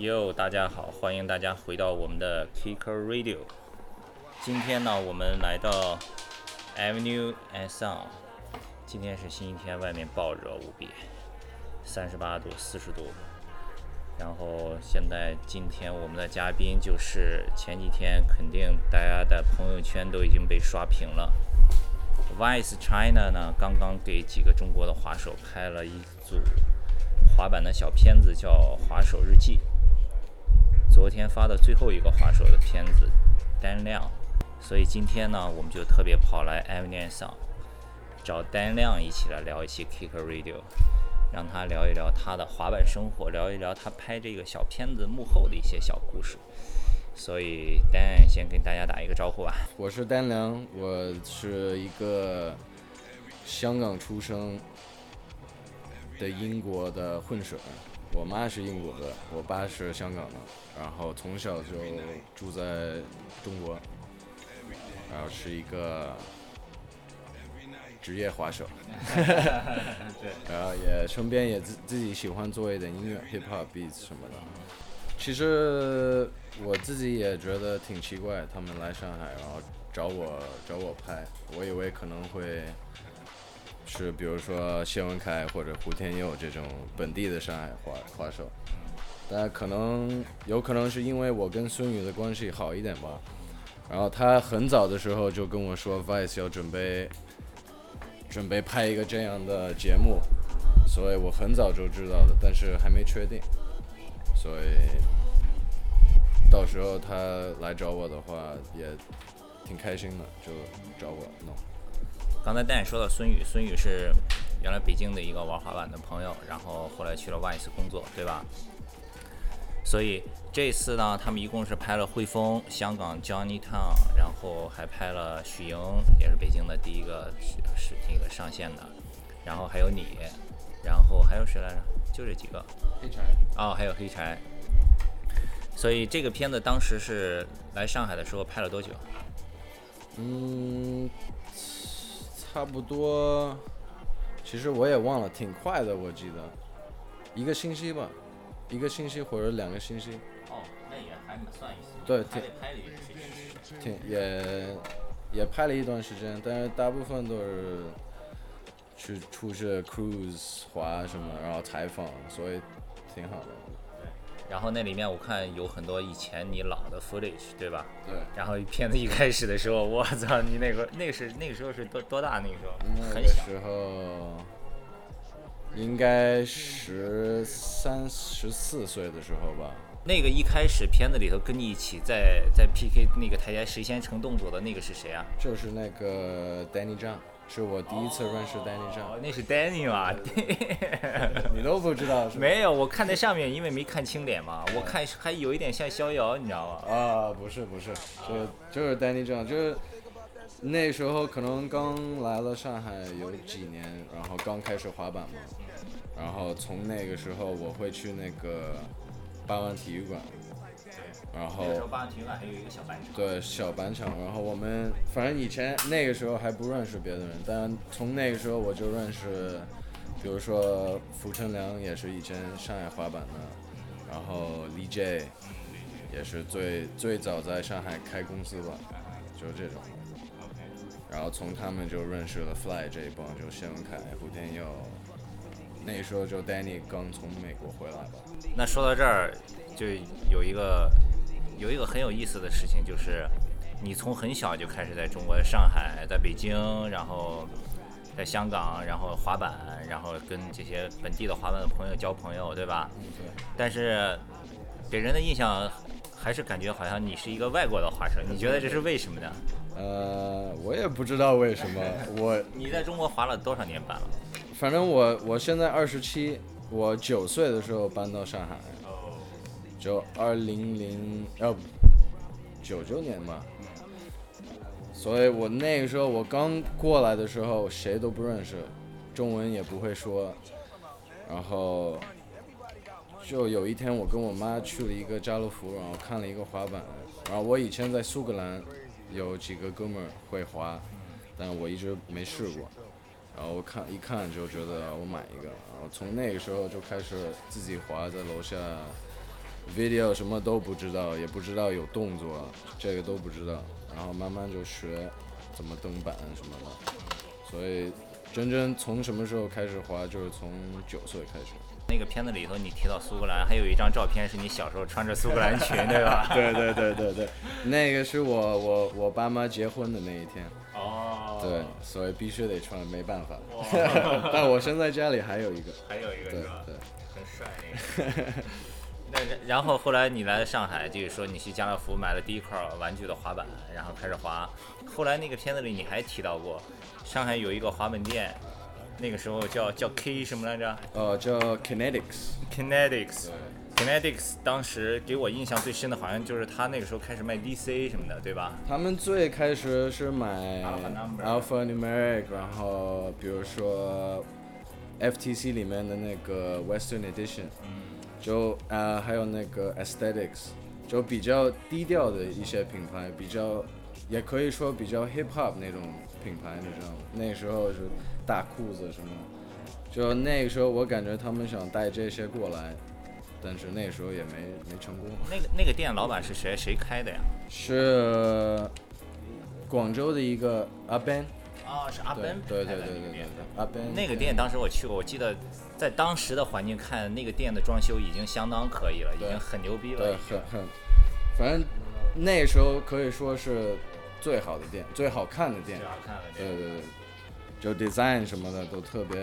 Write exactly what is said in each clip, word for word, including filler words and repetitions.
Yo， 大家好，欢迎大家回到我们的 Kicker Radio。今天呢，我们来到 Avenue Sound。今天是星期天，外面暴热无比，三十八度、四十度。然后现在今天我们的嘉宾就是前几天肯定大家的朋友圈都已经被刷屏了。Vice China 呢，刚刚给几个中国的滑手拍了一组滑板的小片子，叫《滑手日记》。昨天发的最后一个滑手的片子单亮，所以今天呢，我们就特别跑来 Avenue Sound 找单亮一起来聊一期 Kicker Radio， 让他聊一聊他的滑板生活，聊一聊他拍这个小片子幕后的一些小故事。所以丹先跟大家打一个招呼吧。我是丹良，我是一个香港出生的英国的混血，我妈是英国的，我爸是香港的，然后从小就住在中国，然后是一个职业滑手，然后也身边也自己喜欢做一点音乐 hip hop beats 什么的。其实我自己也觉得挺奇怪，他们来上海，然后找我找我拍，我以为可能会是比如说谢文凯或者胡天佑这种本地的上海滑滑手，但可能有可能是因为我跟孙宇的关系好一点吧。然后他很早的时候就跟我说 ，Vice 要准备准备拍一个这样的节目，所以我很早就知道了，但是还没确定。所以到时候他来找我的话也挺开心的，就找我弄。刚才戴说到孙宇，孙宇是原来北京的一个玩滑板的朋友，然后后来去了 Vice 工作，对吧？所以这次呢，他们一共是拍了汇丰、香港 Johnny Town， 然后还拍了许莹，也是北京的第一个是那个上线的，然后还有你，然后还有谁来着？就这几个黑柴哦，还有黑柴。所以这个片子当时是来上海的时候拍了多久？嗯，差不多，其实我也忘了，挺快的，我记得一个星期吧，一个星期或者两个星期。哦，那也还算一次。对，挺拍了一段时间，也也拍了一段时间，但是大部分都是去出去 cruise 滑什么，然后采访，所以挺好的。对，然后那里面我看有很多以前你老的 footage， 对吧？对。然后片子一开始的时候，我操，你那个那个是那个时候是多多大？那个时候很小。那个时候应该十三十四岁的时候吧。那个一开始片子里头跟你一起在在 P K 那个台阶谁先成动作的那个是谁啊？就是那个 Danny Zhang。是我第一次认识 Danny 上、哦、那是 Danny 嘛你都不知道是没有，我看在上面，因为没看清脸嘛，我看还有一点像逍遥，你知道吗？啊，不是不是，就、啊、就是 Danny 这样，就是那时候可能刚来了上海有几年，然后刚开始滑板嘛，然后从那个时候我会去那个八万体育馆。然后那时候八万体育馆还有一个小板场，对，小板场。然后我们反正以前那个时候还不认识别的人，但从那个时候我就认识，比如说福成良也是以前上海滑板的，然后 Li J 也是最最早在上海开公司吧，就是这种。然后从他们就认识了 Fly 这一帮，就谢文凯、胡天佑。那时候就 Danny 刚从美国回来吧。那说到这儿，就有一个有一个很有意思的事情，就是你从很小就开始在中国上海、在北京，然后在香港，然后滑板，然后跟这些本地的滑板的朋友交朋友，对吧？对。但是给人的印象还是感觉好像你是一个外国的滑手，你觉得这是为什么呢？呃，我也不知道为什么。我你在中国滑了多少年板了？反正我我现在二十七，我九岁的时候搬到上海，就二零零呃九九年吧，所以我那个时候我刚过来的时候谁都不认识，中文也不会说，然后就有一天我跟我妈去了一个家乐福，然后看了一个滑板，然后我以前在苏格兰有几个哥们儿会滑，但我一直没试过。然后我看一看就觉得我买一个，然后从那个时候就开始自己滑，在楼下 video 什么都不知道，也不知道有动作，这个都不知道，然后慢慢就学怎么蹬板什么的。所以真正从什么时候开始滑，就是从九岁开始。那个片子里头你提到苏格兰，还有一张照片是你小时候穿着苏格兰裙，对吧？对对对对对，那个是我我我爸妈结婚的那一天。哦。对，所以必须得穿，没办法。但我身在家里还有一个。还有一个是吧？对，很帅那个。那然后后来你来上海，就是说你去家乐福买了第一块玩具的滑板，然后开始滑。后来那个片子里你还提到过，上海有一个滑板店。那个时候叫叫 K 什么来着？呃，叫 Kinetics。Kinetics。Kinetics 当时给我印象最深的，好像就是他那个时候开始卖 D C 什么的，对吧？他们最开始是买 Alpha Numeric， 然后比如说 F T C 里面的那个 Western Edition， 就呃还有那个 Aesthetics， 就比较低调的一些品牌，比较也可以说比较 hip hop 那种品牌，你知道吗？那时候是。大裤子什么，就那个时候我感觉他们想带这些过来，但是那时候也没没成功。那个那个店老板是谁谁开的呀？是广州的一个阿 Ben。哦，是阿 Ben。对对对对对对，阿 Ben。那个店当时我去过，我记得在当时的环境看，那个店的装修已经相当可以了，已经很牛逼了。对，很很，反正那时候可以说是最好的店，最好看的店。最好看的店。对对对。就 design 什么的都特别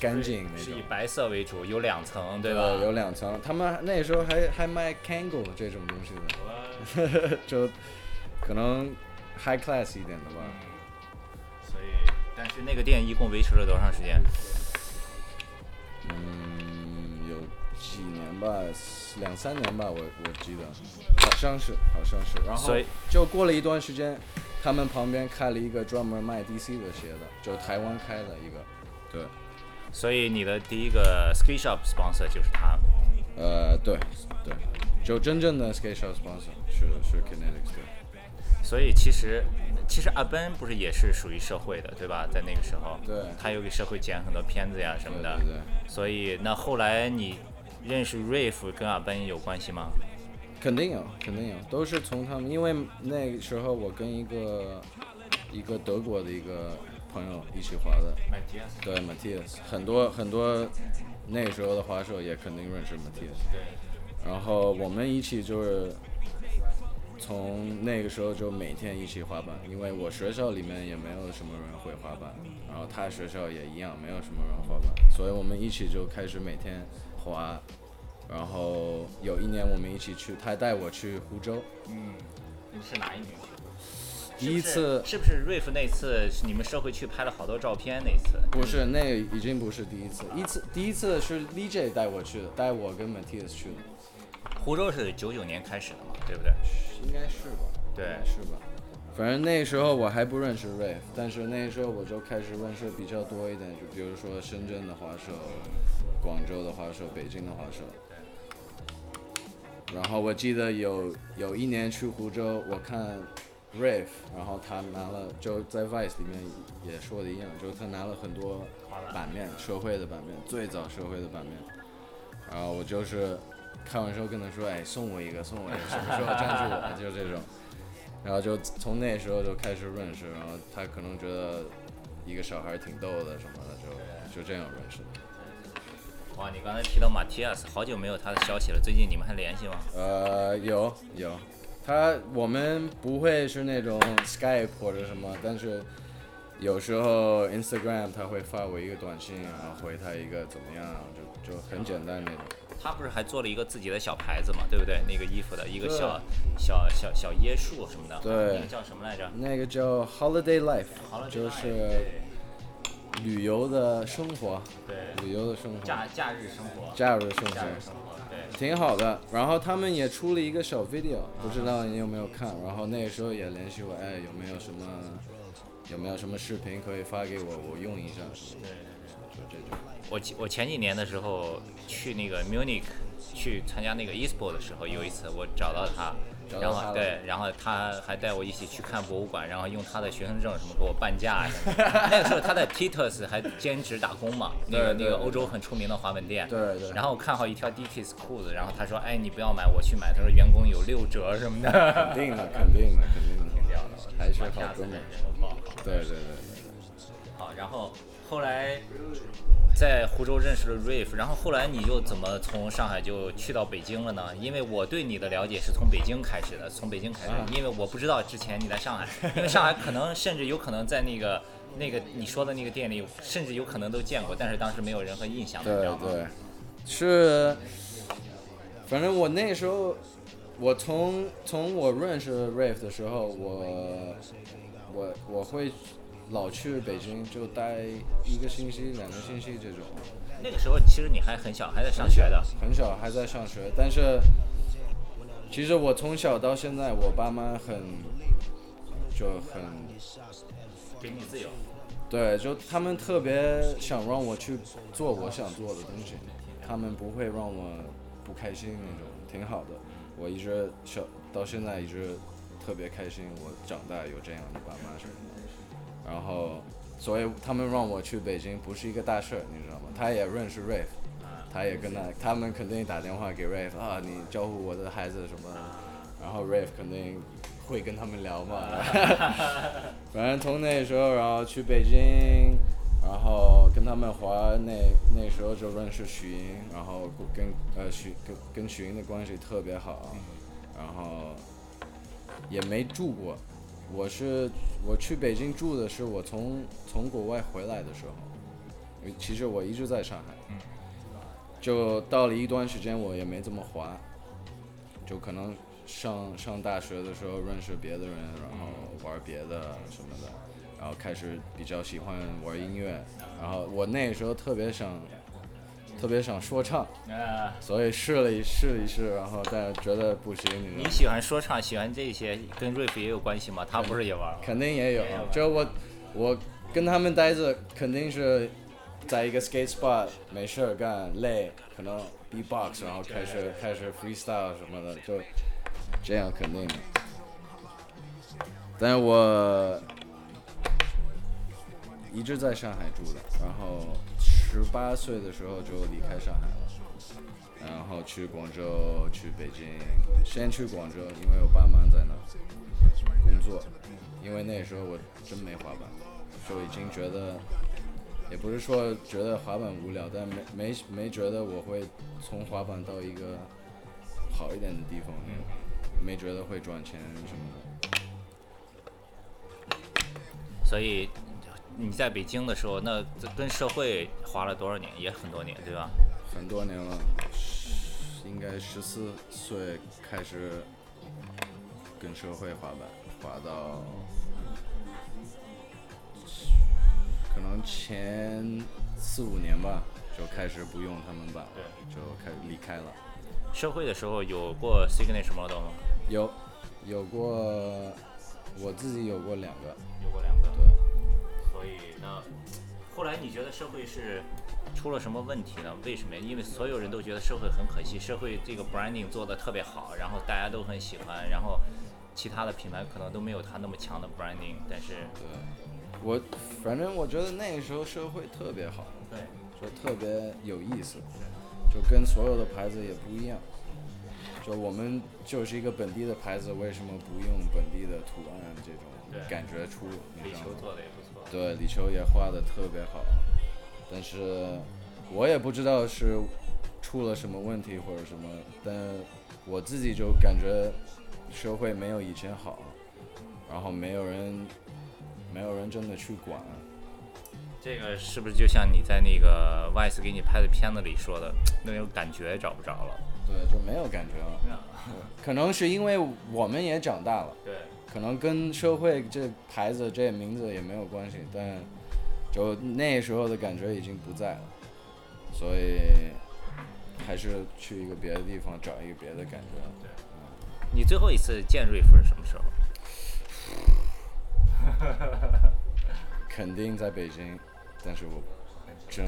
干净那种，是以白色为主，有两层，对吧？对，有两层。他们那时候还还卖 Kango 这种东西的，就可能 high class 一点的吧。嗯、所以，但是那个店一共维持了多长时间？嗯，有几年吧，两三年吧，我我记得，好像是，好像是。然后就过了一段时间。他们旁边开了一个专门卖 D C 的鞋的，就台湾开的一个，对。所以你的第一个 skate shop sponsor 就是他。呃，对对，就真正的 skate shop sponsor 是是 Kinetics 的。所以其实其实阿奔不是也是属于社会的，对吧？在那个时候，对，他又给社会剪很多片子呀什么的。对对对。所以那后来你认识 Riff 跟阿奔有关系吗？肯定有，肯定有，都是从他们，因为那时候我跟一个一个德国的一个朋友一起滑的， Mathias， 对 Mathias， 很多很多那时候的滑手也肯定认识 Mathias， 然后我们一起就是从那个时候就每天一起滑板，因为我学校里面也没有什么人会滑板，然后他学校也一样没有什么人滑板，所以我们一起就开始每天滑。然后有一年我们一起去，他带我去湖州。嗯，你们是哪一年？第一次是不是 Riff 那次？你们社会去拍了好多照片那次？不是，那个、已经不是第一次。一次第一次是 Li J 带我去的，带我跟 Mathias 去的。湖州是九九年开始的嘛，对不对？应该是吧。对，是吧？反正那时候我还不认识 Riff， 但是那时候我就开始认识比较多一点，就比如说深圳的滑手、广州的滑手、北京的滑手。然后我记得有有一年去湖州，我看 Rave， 然后他拿了，就在 Vice 里面也说的一样，就是他拿了很多版面，社会的版面，最早社会的版面。然后我就是看完之后跟他说，哎，送我一个，送我一个，什么时候赞助我，就这种。然后就从那时候就开始认识，然后他可能觉得一个小孩挺逗的什么的，就就这样认识的。哇，你刚才提到 Mathias， 好久没有他的消息了，最近你们还联系吗？呃，有有，他我们不会是那种 Skype 或者什么，但是有时候 Instagram 他会发我一个短信，然后回他一个怎么样，就就很简单那种。他不是还做了一个自己的小牌子嘛，对不对？那个衣服的一个小小小小椰树什么的，对，那个叫什么来着？那个叫 Holiday Life， 就是。旅游的生活，对，旅游的生活，假假日生活，假日生活，假日生活，对，挺好的。然后他们也出了一个小 video， 不知道你有没有看？然后那时候也联系我，哎，有没有什么，有没有什么视频可以发给我，我用一下。对，就这种。我我前几年的时候去那个 Munich 去参加那个 E S P O 的时候，有一次我找到他。然后对，然后他还带我一起去看博物馆，然后用他的学生证什么给我半价什么的。那个时候他在 TITUS 还兼职打工嘛，那个那个欧洲很出名的滑板店。对对。然后我看好一条 Dickies 裤子，然后他说：“哎，你不要买，我去买。”他说员工有六折什么的。肯定的，肯定的，肯定的。挺屌的，还是好哥们。对对对对。好，然后后来。在湖州认识了 Riff， 然后后来你就怎么从上海就去到北京了呢？因为我对你的了解是从北京开始的，从北京开始，因为我不知道之前你在上海，因为上海可能甚至有可能在那个那个你说的那个店里，甚至有可能都见过，但是当时没有任何印象。对对，是，反正我那时候，我从从我认识 Riff 的时候，我我我会。老去北京就待一个星期、两个星期这种。那个时候其实你还很小，还在上学的。很小，还在上学，但是其实我从小到现在，我爸妈很就很给你自由。对，就他们特别想让我去做我想做的东西，他们不会让我不开心那种，挺好的。我一直小到现在一直特别开心，我长大有这样的爸妈什么的。然后，所以他们让我去北京不是一个大事，你知道吗？他也认识 Rave， 他也跟他，他们肯定打电话给 Rave 啊，你照顾我的孩子什么，然后 Rave 肯定会跟他们聊嘛。反正从那时候，然后去北京，然后跟他们滑，那那时候就认识许莹，然后跟呃许跟跟许莹的关系特别好，然后也没住过。我是我去北京住的是我从从国外回来的时候，其实我一直在上海，嗯、就到了一段时间我也没怎么滑，就可能上上大学的时候认识别的人，然后玩别的什么的，然后开始比较喜欢玩音乐，然后我那时候特别想特别想说唱，所以试了一试一试，然后但觉得不行。你喜欢说唱，喜欢这些，跟 Riff 也有关系吗？他不是也玩？肯定也有。就我，我跟他们待着，肯定是在一个 skate spot 没事儿干，累，可能 beatbox， 然后开始开始 freestyle 什么的，就这样肯定的。但我一直在上海住的，然后。十八岁的时候就离开上海了，然后去广州，去北京。先去广州，因为我爸妈在那工作。因为那时候我真没滑板，就已经觉得，也不是说觉得滑板无聊，但没没没觉得我会从滑板到一个好一点的地方，没觉得会赚钱什么的。所以。你在北京的时候，那跟社会滑了多少年？也很多年，对吧？很多年了，应该十四岁开始跟社会滑板，滑到可能前四五年吧，就开始不用他们板了，就开始离开了。社会的时候有过 signature model 吗？有，有过，我自己有过两个。有过两个。对。所以那后来你觉得社会是出了什么问题呢？为什么？因为所有人都觉得社会很可惜，社会这个 branding 做得特别好，然后大家都很喜欢，然后其他的品牌可能都没有它那么强的 branding。但是，对，我反正我觉得那时候社会特别好，对，就特别有意思，就跟所有的牌子也不一样。就我们就是一个本地的牌子，为什么不用本地的图案这种感觉出？李球做的也不错。对，李球也画的特别好，但是我也不知道是出了什么问题或者什么，但我自己就感觉社会没有以前好，然后没有人，没有人真的去管。这个是不是就像你在那个 Vice 给你拍的片子里说的，那种感觉找不着了？对，就没有感觉了。可能是因为我们也长大了，对，可能跟社会这牌子这名字也没有关系，但就那时候的感觉已经不在了，所以还是去一个别的地方找一个别的感觉。对，嗯、你最后一次见瑞夫是什么时候？肯定在北京，但是我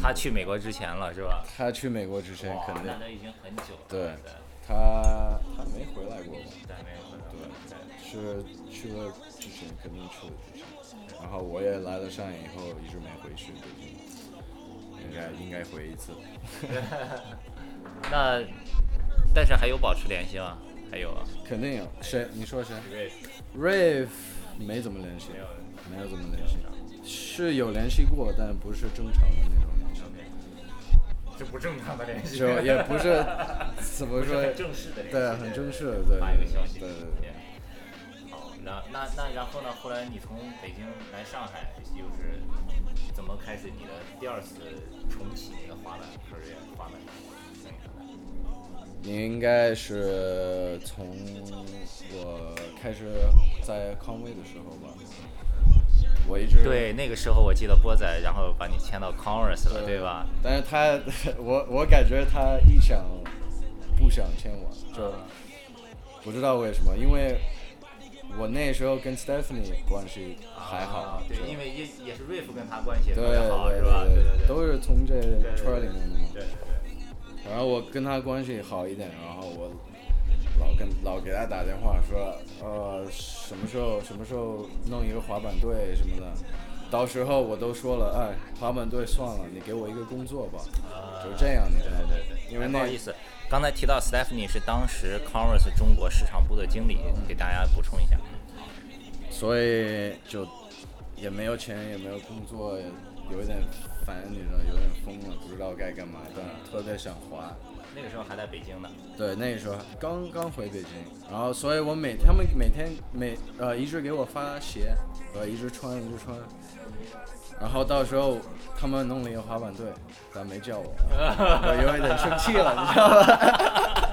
他去美国之前了是吧？他去美国之前肯定，那都已经很久了。对，他他没回来过吧？对，没回来过。对，是去了之前，肯定去了之前。然后我也来了上海以后一直没回去，应该应该回一次。那但是还有保持联系吗？还有啊，肯定有。谁？你说谁 ？Rave，Rave 没怎么联系，没有怎么联系，是有联系过，但不是正常的那种联系。就不正常的联系，就也不是怎么说正式的联系，对，很正式的，对，发一个消息，对对对。好，那那那然后呢？后来你从北京来上海，又是怎么开始你的第二次重启你的滑板career？滑板？你应该是从我开始在康威的时候吧？我一直对那个时候我记得波仔，然后把你签到 Converse 了， 对, 对吧？但是他，我我感觉他一想不想签我，就不知道为什么，因为我那时候跟 Stephanie 关系还好，啊、对，因为也也是 Riff 跟他关系也特别好，是吧？对对对，都是从这圈里面的嘛。对对对对，然后我跟他关系好一点，然后我老跟老给他打电话说，呃，什么时候什么时候弄一个滑板队什么的，到时候我都说了，哎，滑板队算了，你给我一个工作吧，啊、就这样，你知道吗？因为不好意思，刚才提到 Stephanie 是当时 Converse 中国市场部的经理，嗯、给大家补充一下。所以就也没有钱，也没有工作，有一点烦，你知道，有点疯了，不知道该干嘛，但特别想滑。那个时候还在北京呢。对，那个时候刚刚回北京，然后所以我每他们每天每呃一直给我发鞋，我一直穿一直穿，然后到时候他们弄了一个滑板队，但没叫我，我有点生气了，你知道吧？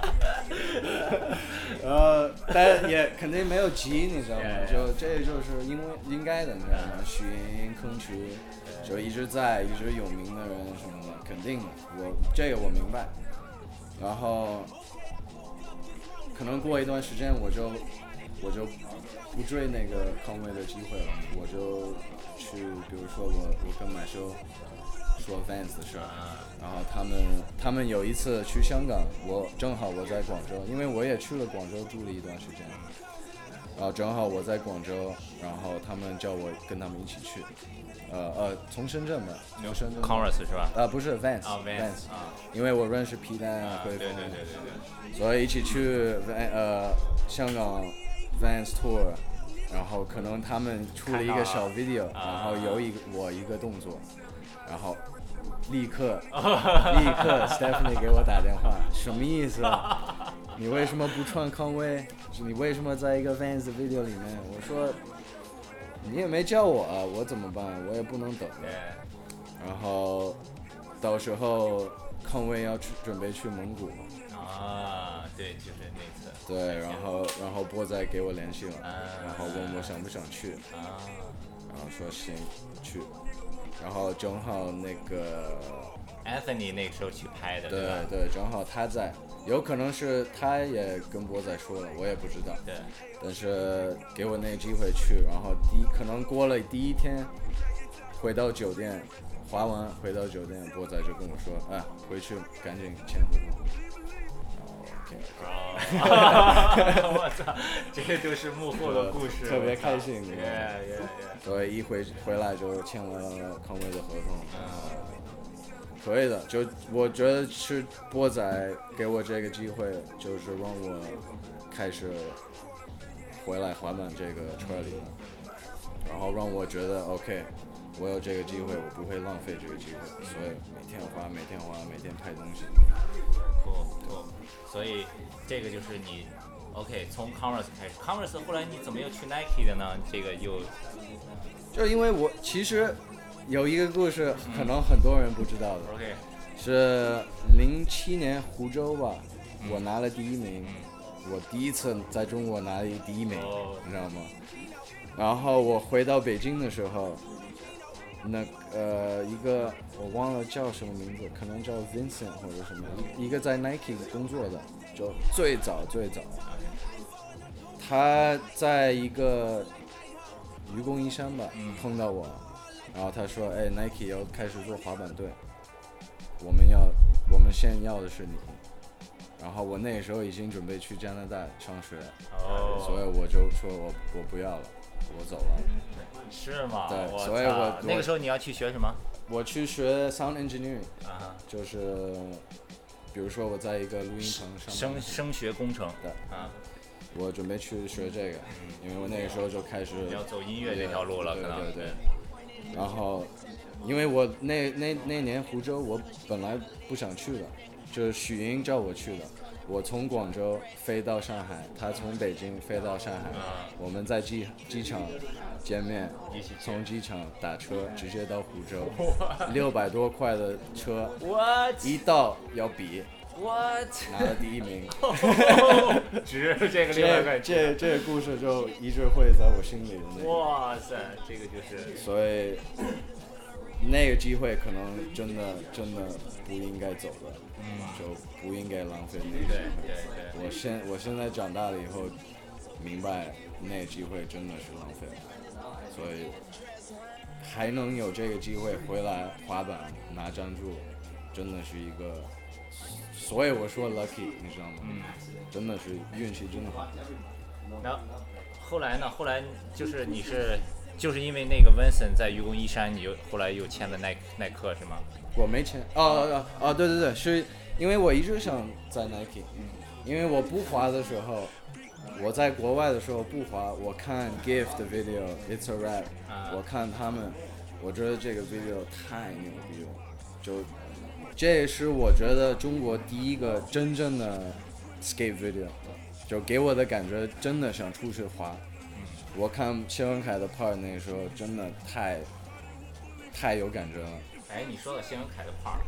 呃，但也肯定没有急，你知道吗？就这就是因为应该的，你知道吗？许云坑渠。就一直在一直有名的人什么的，肯定我这个我明白。然后可能过一段时间，我就我就不追那个康威的机会了，我就去，比如说我我跟马修说 Vans 的事儿，然后他们他们有一次去香港，我正好我在广州，因为我也去了广州住了一段时间，然后正好我在广州，然后他们叫我跟他们一起去。呃呃，从深圳吧，从深圳 Converse 是吧？呃，不是 Vans， 啊 Vans， 因为我认识皮蛋啊，对对对对对，所以一起去呃香港 Vans Tour， 然后可能他们出了一个小 video， 然后有一个我一个动作，然后立刻立刻 Stephanie 给我打电话，什么意思啊？你为什么不穿康威？你为什么在一个 Vans video 里面？我说。你也没叫我啊，我怎么办？我也不能等。然后到时候康威要去准备去蒙古啊，对，就是那次。对，然后然后波仔给我联系了，啊、然后问我想不想去，啊、然后说行去，然后正好那个 Anthony 那个时候去拍的，对 对, 对，正好他在。有可能是他也跟波仔说了，我也不知道。对，但是给我那个机会去，然后第可能过了第一天，回到酒店，滑完回到酒店，波仔就跟我说：“哎，回去赶紧签合同。”哦，我操，这些都是幕后的故事，特别开心。对对对。所以一回回来就签了康威的合同。可以的，就我觉得是波仔给我这个机会，就是让我开始回来滑板这个圈里了，然后让我觉得 OK， 我有这个机会，我不会浪费这个机会，所以每天滑，每天滑，每天拍东西。酷酷，所以这个就是你 OK 从 Converse 开始 ，Converse 后来你怎么又去 Nike 的呢？这个又就因为我其实。有一个故事，可能很多人不知道的，嗯、是零七年湖州吧，嗯、我拿了第一名，嗯、我第一次在中国拿了第一名，哦、你知道吗？然后我回到北京的时候，那呃一个我忘了叫什么名字，可能叫 Vincent 或者什么，一个在 Nike 工作的，就最早最早，他在一个愚公移山吧、嗯、碰到我。然后他说，哎 Nike 要开始做滑板队，我们要我们先要的是你。然后我那时候已经准备去加拿大上学，哦、所以我就说我我不要了，我走了。是吗？对，所以我那个时候你要去学什么？我去学 sound engineering，、啊、就是比如说我在一个录音棚上声声学工程。对啊，我准备去学这个，因为我那个时候就开始要走音乐这条路了，可能对对对。然后，因为我那那那年湖州我本来不想去的。就是许英叫我去的，我从广州飞到上海，他从北京飞到上海，我们在机机场见面，从机场打车直接到湖州，六百多块的车， What? 一到要比 What? 拿了第一名，值这个六百块，这这个故事就一直会在我心里的那个。哇塞，这个就是。所以。那个机会可能真的真的不应该走了，嗯、就不应该浪费那个机会。我现我现在长大了以后，明白那个机会真的是浪费了，所以还能有这个机会回来滑板拿赞助，真的是一个，所以我说 lucky， 你知道吗？嗯、真的是运气真的好。那后来呢？后来就是你是。就是因为那个 Vincent 在愚公移山，你又后来又签了耐耐克是吗？我没签，哦哦哦，对对对，是因为我一直想在 Nike，、嗯、因为我不滑的时候，我在国外的时候不滑，我看 Gift 的 video It's a Wrap，、啊、我看他们，我觉得这个 video 太牛逼了，就这也是我觉得中国第一个真正的 skate video， 就给我的感觉真的想出去滑。我看谢文凯的 part 那时候真的太，太有感觉了。哎，你说到谢文凯的 part，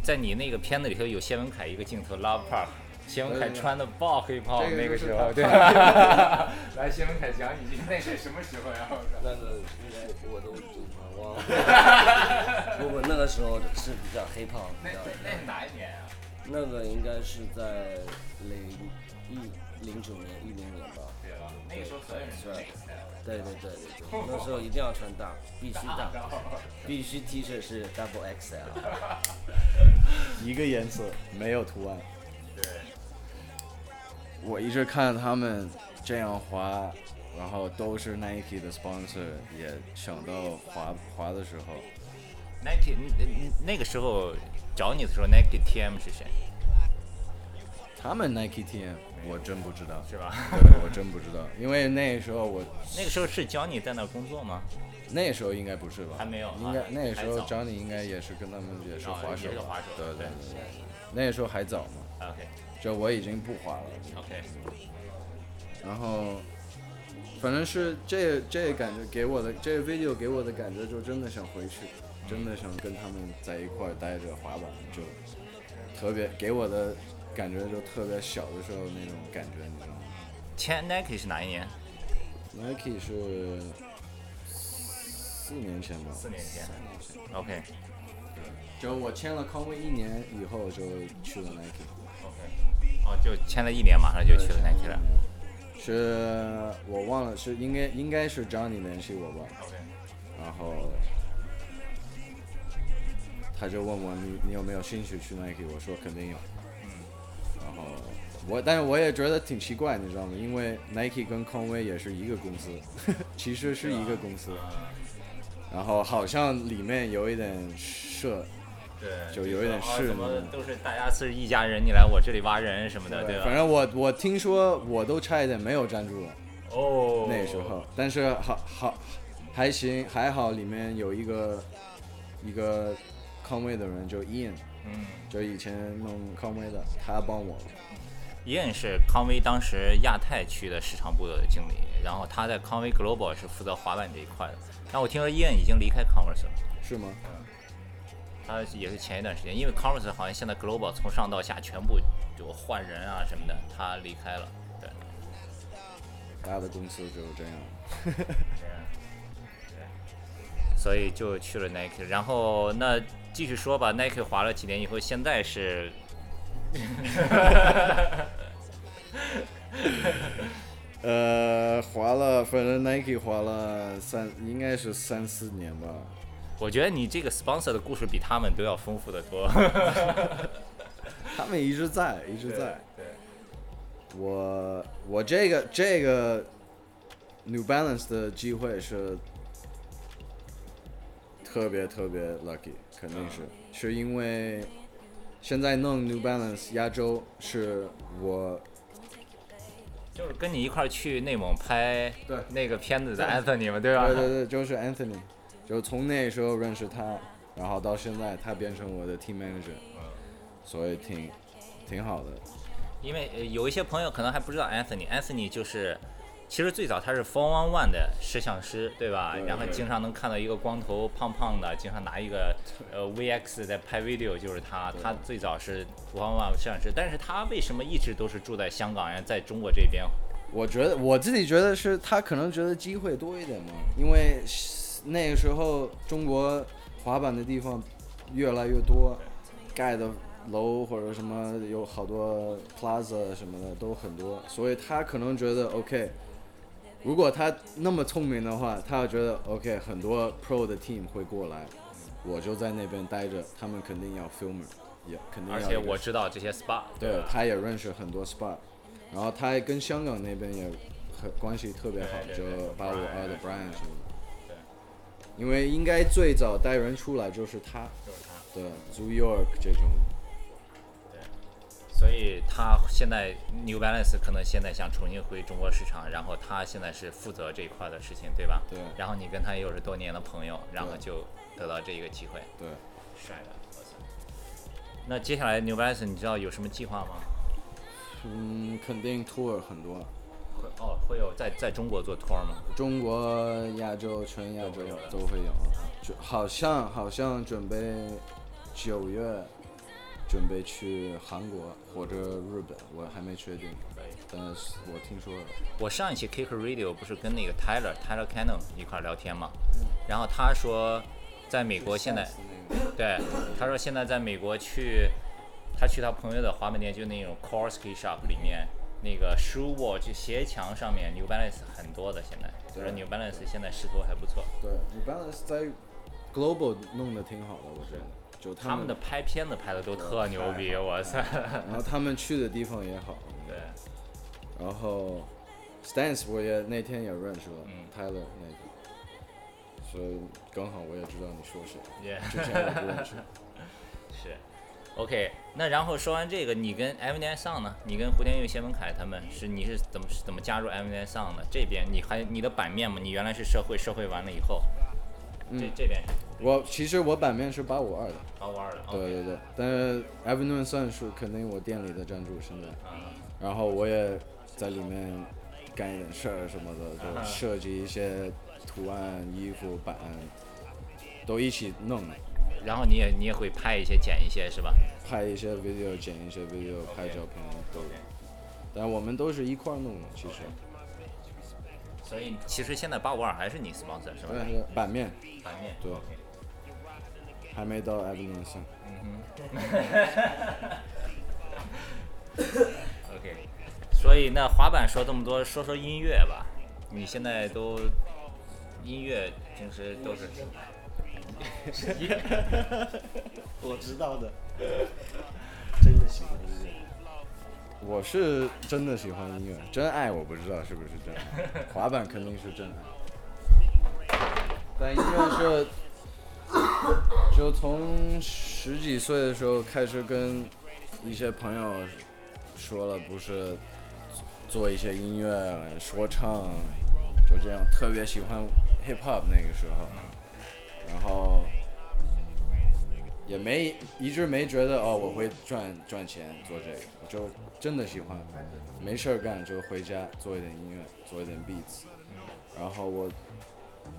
在你那个片子里头有谢文凯一个镜头 love part， 谢文凯穿的爆黑泡那个时候，对吧？来，谢文凯讲一句，那是什么时候呀？那个我都忘了。不过那个时候是比较黑泡。那那是哪一年啊？那个应该是在零一零九年一零年吧。那个时候所有人穿，对对对对对，那时候一定要穿大，必须大，必须 T 恤是 double X L， 一个颜色没有图案。对，我一直看他们这样滑，然后都是 Nike 的 sponsor， 也想到滑滑的时候 ，Nike 那个时候找你的时候 ，Nike T M 是谁？他们 Nike T M 我真不知道，是吧？对，我真不知道，因为那时候我那个时候是 Johnny 在那工作吗？那时候应该不是吧？还没有，应该那时候 Johnny 应该也是跟他们也是滑手，哦、对对 对, 对, 对，那时候还早嘛。OK， 就我已经不滑了。OK， 然后反正是这这感觉给我的这个 video 给我的感觉就真的想回去，真的想跟他们在一块待着滑板，就特别给我的。感觉就特别小的时候那种感觉，你知道吗？签 Nike 是哪一年 ？Nike 是四年前吧。四年前。四年前 OK。就我签了Conway一年以后就去了 Nike。OK。哦，就签了一年，马上就去了 Nike 了。是我忘了，是应该应该是 Johnny 联系我吧。OK。然后。他就问我你你有没有兴趣去 Nike？ 我说肯定有。然后我，但是我也觉得挺奇怪，你知道吗？因为 Nike 跟匡威也是一个公司，呵呵，其实是一个公司。然后好像里面有一点涉，对，就有一点涉。什么都是大家是一家人，你来我这里挖人什么的，对吧？反正我我听说我都差一点没有站住了。哦。那时候，但是好好还行，还好里面有一个一个匡威的人，就 Ian。嗯，就以前弄康威的，他帮我。Ian 是康威当时亚太区的市场部的经理，然后他在康威 Global 是负责滑板这一块的。但我听说 Ian 已经离开 Converse 了，是吗？嗯，他也是前一段时间，因为 Converse 好像现在 Global 从上到下全部就换人啊什么的，他离开了。对，大的公司就这样。所以就去了 Nike， 然后那继续说吧 ，Nike 滑了几年以后，现在是，呃，滑了，反正 Nike 滑了三，应该是三四年吧，我觉得你这个 sponsor 的故事比他们都要丰富的多。他们一直在，一直在。对，对我我这个这个 New Balance 的机会是特别特别 lucky， 肯定是、嗯、是因为现在弄 New Balance 亚洲是我。就是跟你一块去内蒙拍那个片子的 Anthony 嘛， 对, 对吧？对对对，就是 Anthony， 就从那时候认识他，然后到现在他变成我的 team manager， 所以挺挺好的。因为、呃、有一些朋友可能还不知道 Anthony， Anthony 就是其实最早他是四一一的摄像师，对吧？对对对，然后经常能看到一个光头胖胖的，经常拿一个呃 V X 在拍 video， 就是他。他最早是四一一摄像师，但是他为什么一直都是住在香港，然后在中国这边？我觉得我自己觉得是他可能觉得机会多一点嘛，因为那个时候中国滑板的地方越来越多，盖的楼或者什么有好多 plaza 什么的都很多，所以他可能觉得 OK。如果他那么聪明的话，他觉得 OK， 很多 pro 的 team 会过来，我就在那边待着，他们肯定要 filmer， 也肯定要。而且我知道这些 spot， 对, 对，他也认识很多 spot， 然后他跟香港那边也很关系特别好，对对对，就八五二的 Brian 什么的。对。因为应该最早带人出来就是他，就是他，对 ZooYork 这种。所以他现在 New Balance 可能现在想重新回中国市场，然后他现在是负责这一块的事情，对吧？对。然后你跟他又是多年的朋友，然后就得到这一个机会。对。帅的，我操！那接下来 New Balance 你知道有什么计划吗？嗯，肯定 tour 很多。会哦，会有在在中国做 tour 吗？中国、亚洲、全亚洲都会有。好像好像准备九月。准备去韩国或者日本，我还没确定，但是我听说了。我上一期 Kicker Radio 不是跟那个 Tyler Tyler Cannon 一块聊天嘛，然后他说在美国现在，对，他说现在在美国去，他去他朋友的滑板店，就那种 Korsky Shop 里面那个书卧就鞋墙上面 New Balance 很多的，现在就是 New Balance 现在势头还不错。对 ，New Balance 在 Global 弄得挺好的，我觉得。就他 们, 他们的拍片子拍的都特牛逼，我操！然后他们去的地方也好，对。然后 ，Stance 我也那天也认识了、嗯、，Tyler 那个，所以刚好我也知道你说谁， yeah. 之前也不认识。是 ，OK， 那然后说完这个，你跟 Avenue Sound 呢？你跟胡天佑、谢文凯他们是你是怎么是怎么加入 Avenue Sound 的？这边你还你的版面吗？你原来是社会，社会完了以后。嗯、这这边我其实我版面是八五二的，八五二的，对对对。Okay. 但是 Avenue Sound 是肯定我店里的赞助现在，然后我也在里面干一点事儿什么的，就设计一些图案、衣服、版，都一起弄。然后你也你也会拍一些、剪一些是吧？拍一些 video， 剪一些 video， 拍照片都有。但我们都是一块弄的，其实。所以其实现在八五二还是你 sponsor 是吧？对，版面，版面，对， okay. 还没到 Avenue Sound。嗯哼。OK， 所以那滑板说这么多，说说音乐吧。你现在都音乐平时都是？我知道的，真的喜欢音乐。我是真的喜欢音乐，真爱我不知道是不是真爱，滑板肯定是真爱。但音乐是，就从十几岁的时候开始跟一些朋友说了，不是做一些音乐说唱，就这样特别喜欢 hip hop 那个时候，然后也没一直没觉得哦，我会赚赚钱做这个，我就真的喜欢，没事干就回家做一点音乐，做一点 beats。然后我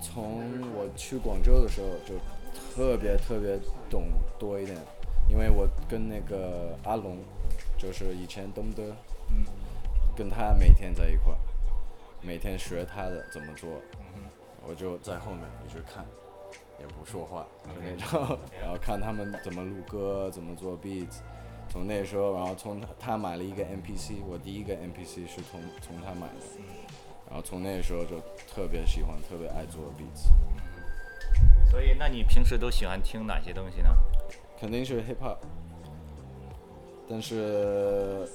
从我去广州的时候就特别特别懂多一点，因为我跟那个阿龙，就是以前东德，跟他每天在一块儿，每天学他的怎么做，我就在后面一直看。也不说话，就那种，然后看他们怎么录歌，怎么做 beats。从那时候，然后从他买了一个 M P C， 我第一个 M P C 是从从他买的，然后从那时候就特别喜欢，特别爱做 beats。所以那你平时都喜欢听哪些东西呢？肯定是 hip hop， 但是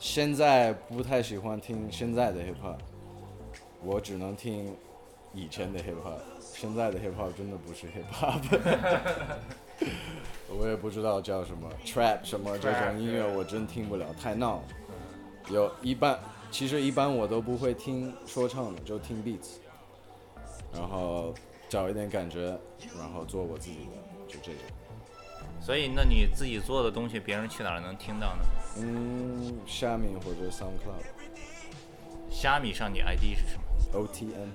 现在不太喜欢听现在的 hip hop， 我只能听以前的 hip hop， 现在的 hip hop 真的不是 hip hop。我也不知道叫什么 trap 什么这种音乐，我真听不了，太闹。有一般其实一般我都不会听说唱的，就听 beats， 然后找一点感觉，然后做我自己的，就这种。所以那你自己做的东西，别人去哪儿能听到呢？嗯，虾米或者 SoundCloud。虾米上你 I D 是什么 ？O T M。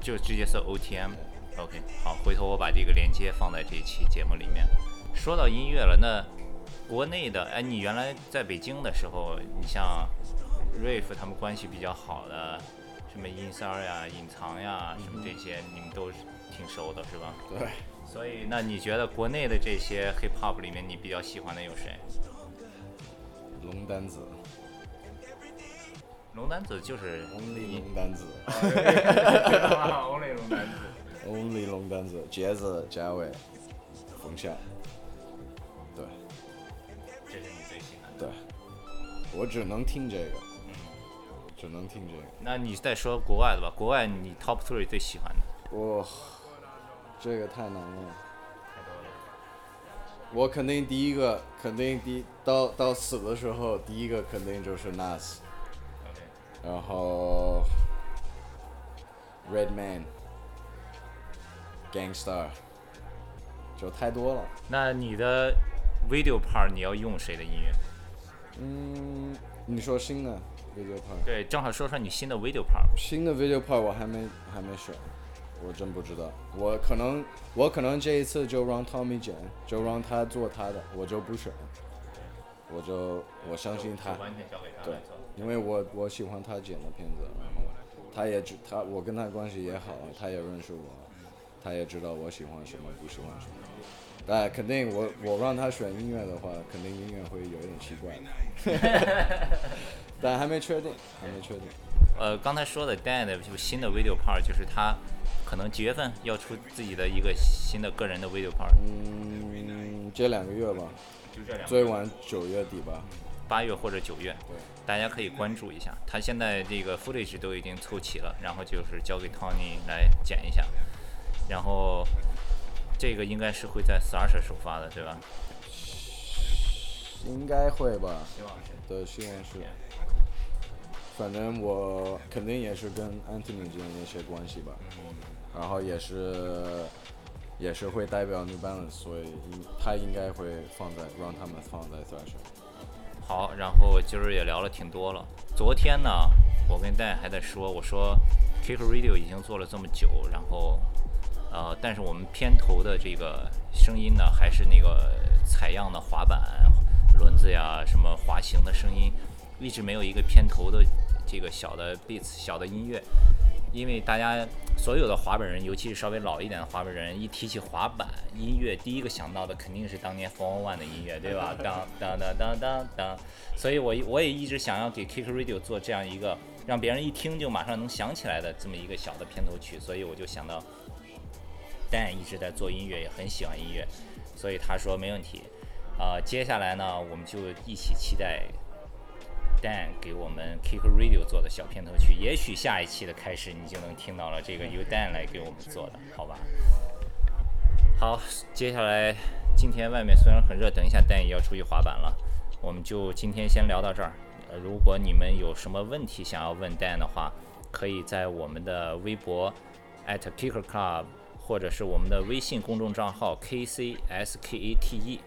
就直接搜 O T M。OK， 好，回头我把这个链接放在这期节目里面。说到音乐了，那国内的，哎，你原来在北京的时候，你像 Riff 他们关系比较好的，什么阴三呀、隐藏呀，什么这些，你们都挺熟的，是吧？对。所以，那你觉得国内的这些 hip hop 里面，你比较喜欢的有谁？Longdanzo。Longdanzo就是 Only Longdanzo。Only Longdanzo。Only Longdanzo，杰子、嘉伟、冯夏。对。这是你最喜欢的。对。我只能听这个。只能听这个。那你再说国外的吧，国外你 top three 最喜欢的？哇、哦，这个太难了。太多了。我肯定第一个，肯定第到到死的时候，第一个肯定就是 Nas。Okay. 然后 Redman、Gangstar， 就太多了。那你的 video part 你要用谁的音乐？嗯，你说新的。video part 对，正好说说你新的 video part。新的 video part 我还没还没选，我真不知道。我可能我可能这一次就让 Tommy 剪，就让他做他的，我就不选。我就我相信他，对，因为我我喜欢他剪的片子，然后他也他我跟他关系也好，他也认识我，他也知道我喜欢什么不喜欢什么。但肯定我我让他选音乐的话，肯定音乐会有点奇怪的。但还没确定，还没确定。呃，刚才说的 Dan 的就新的 video part， 就是他可能几月份要出自己的一个新的个人的 video part。嗯，这两个月吧，就这两个月，最晚九月底吧，八月或者九月。对，大家可以关注一下。他现在这个 footage 都已经凑齐了，然后就是交给 Tony 来剪一下。然后这个应该是会在 Sasha 首发的，对吧？应该会吧。希望是。对，希望是。反正我肯定也是跟 Anthony 之间的一些关系吧，然后也是也是会代表 New Balance， 所以他应该会放在让他们放在 Thrasher。好，然后今儿也聊了挺多了。昨天呢，我跟戴还在说，我说 Kicker Radio 已经做了这么久，然后呃，但是我们片头的这个声音呢，还是那个采样的滑板、轮子呀、什么滑行的声音，一直没有一个片头的。这个小的 beats 小的音乐，因为大家所有的滑板人，尤其是稍微老一点的滑板人，一提起滑板音乐，第一个想到的肯定是当年四一一的音乐，对吧？当当当当当当。所以我我也一直想要给 Kick Radio 做这样一个让别人一听就马上能想起来的这么一个小的片头曲，所以我就想到 Dan 一直在做音乐，也很喜欢音乐，所以他说没问题。呃，接下来呢，我们就一起期待。Dan 给我们 Kicker Radio 做的小片头曲，也许下一期的开始你就能听到了，这个由 Dan 来给我们做的，好吧？好，接下来今天外面虽然很热，等一下 Dan 也要出去滑板了，我们就今天先聊到这儿。呃、如果你们有什么问题想要问 Dan 的话，可以在我们的微博 at kicker club 或者是我们的微信公众账号 K C S K A T E。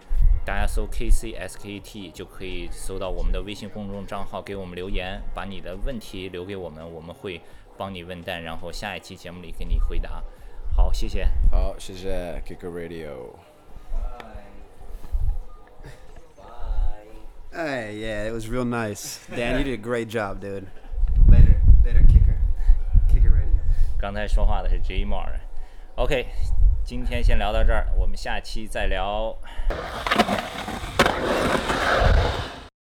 大家搜 K C S K T 就可以搜到我们的微信公众账号，给我们留言，把你的问题留给我们，我们会帮你问蛋，然后下一期节目里给你回答。好，谢谢。好，谢谢 Kicker Radio。Bye. Bye. Hey, yeah, it was real nice. Dan, you did a great job, dude. Later, later, Kicker. Kicker Radio. 刚才说话的是 J Mar。OK。今天先聊到这儿，我们下期再聊。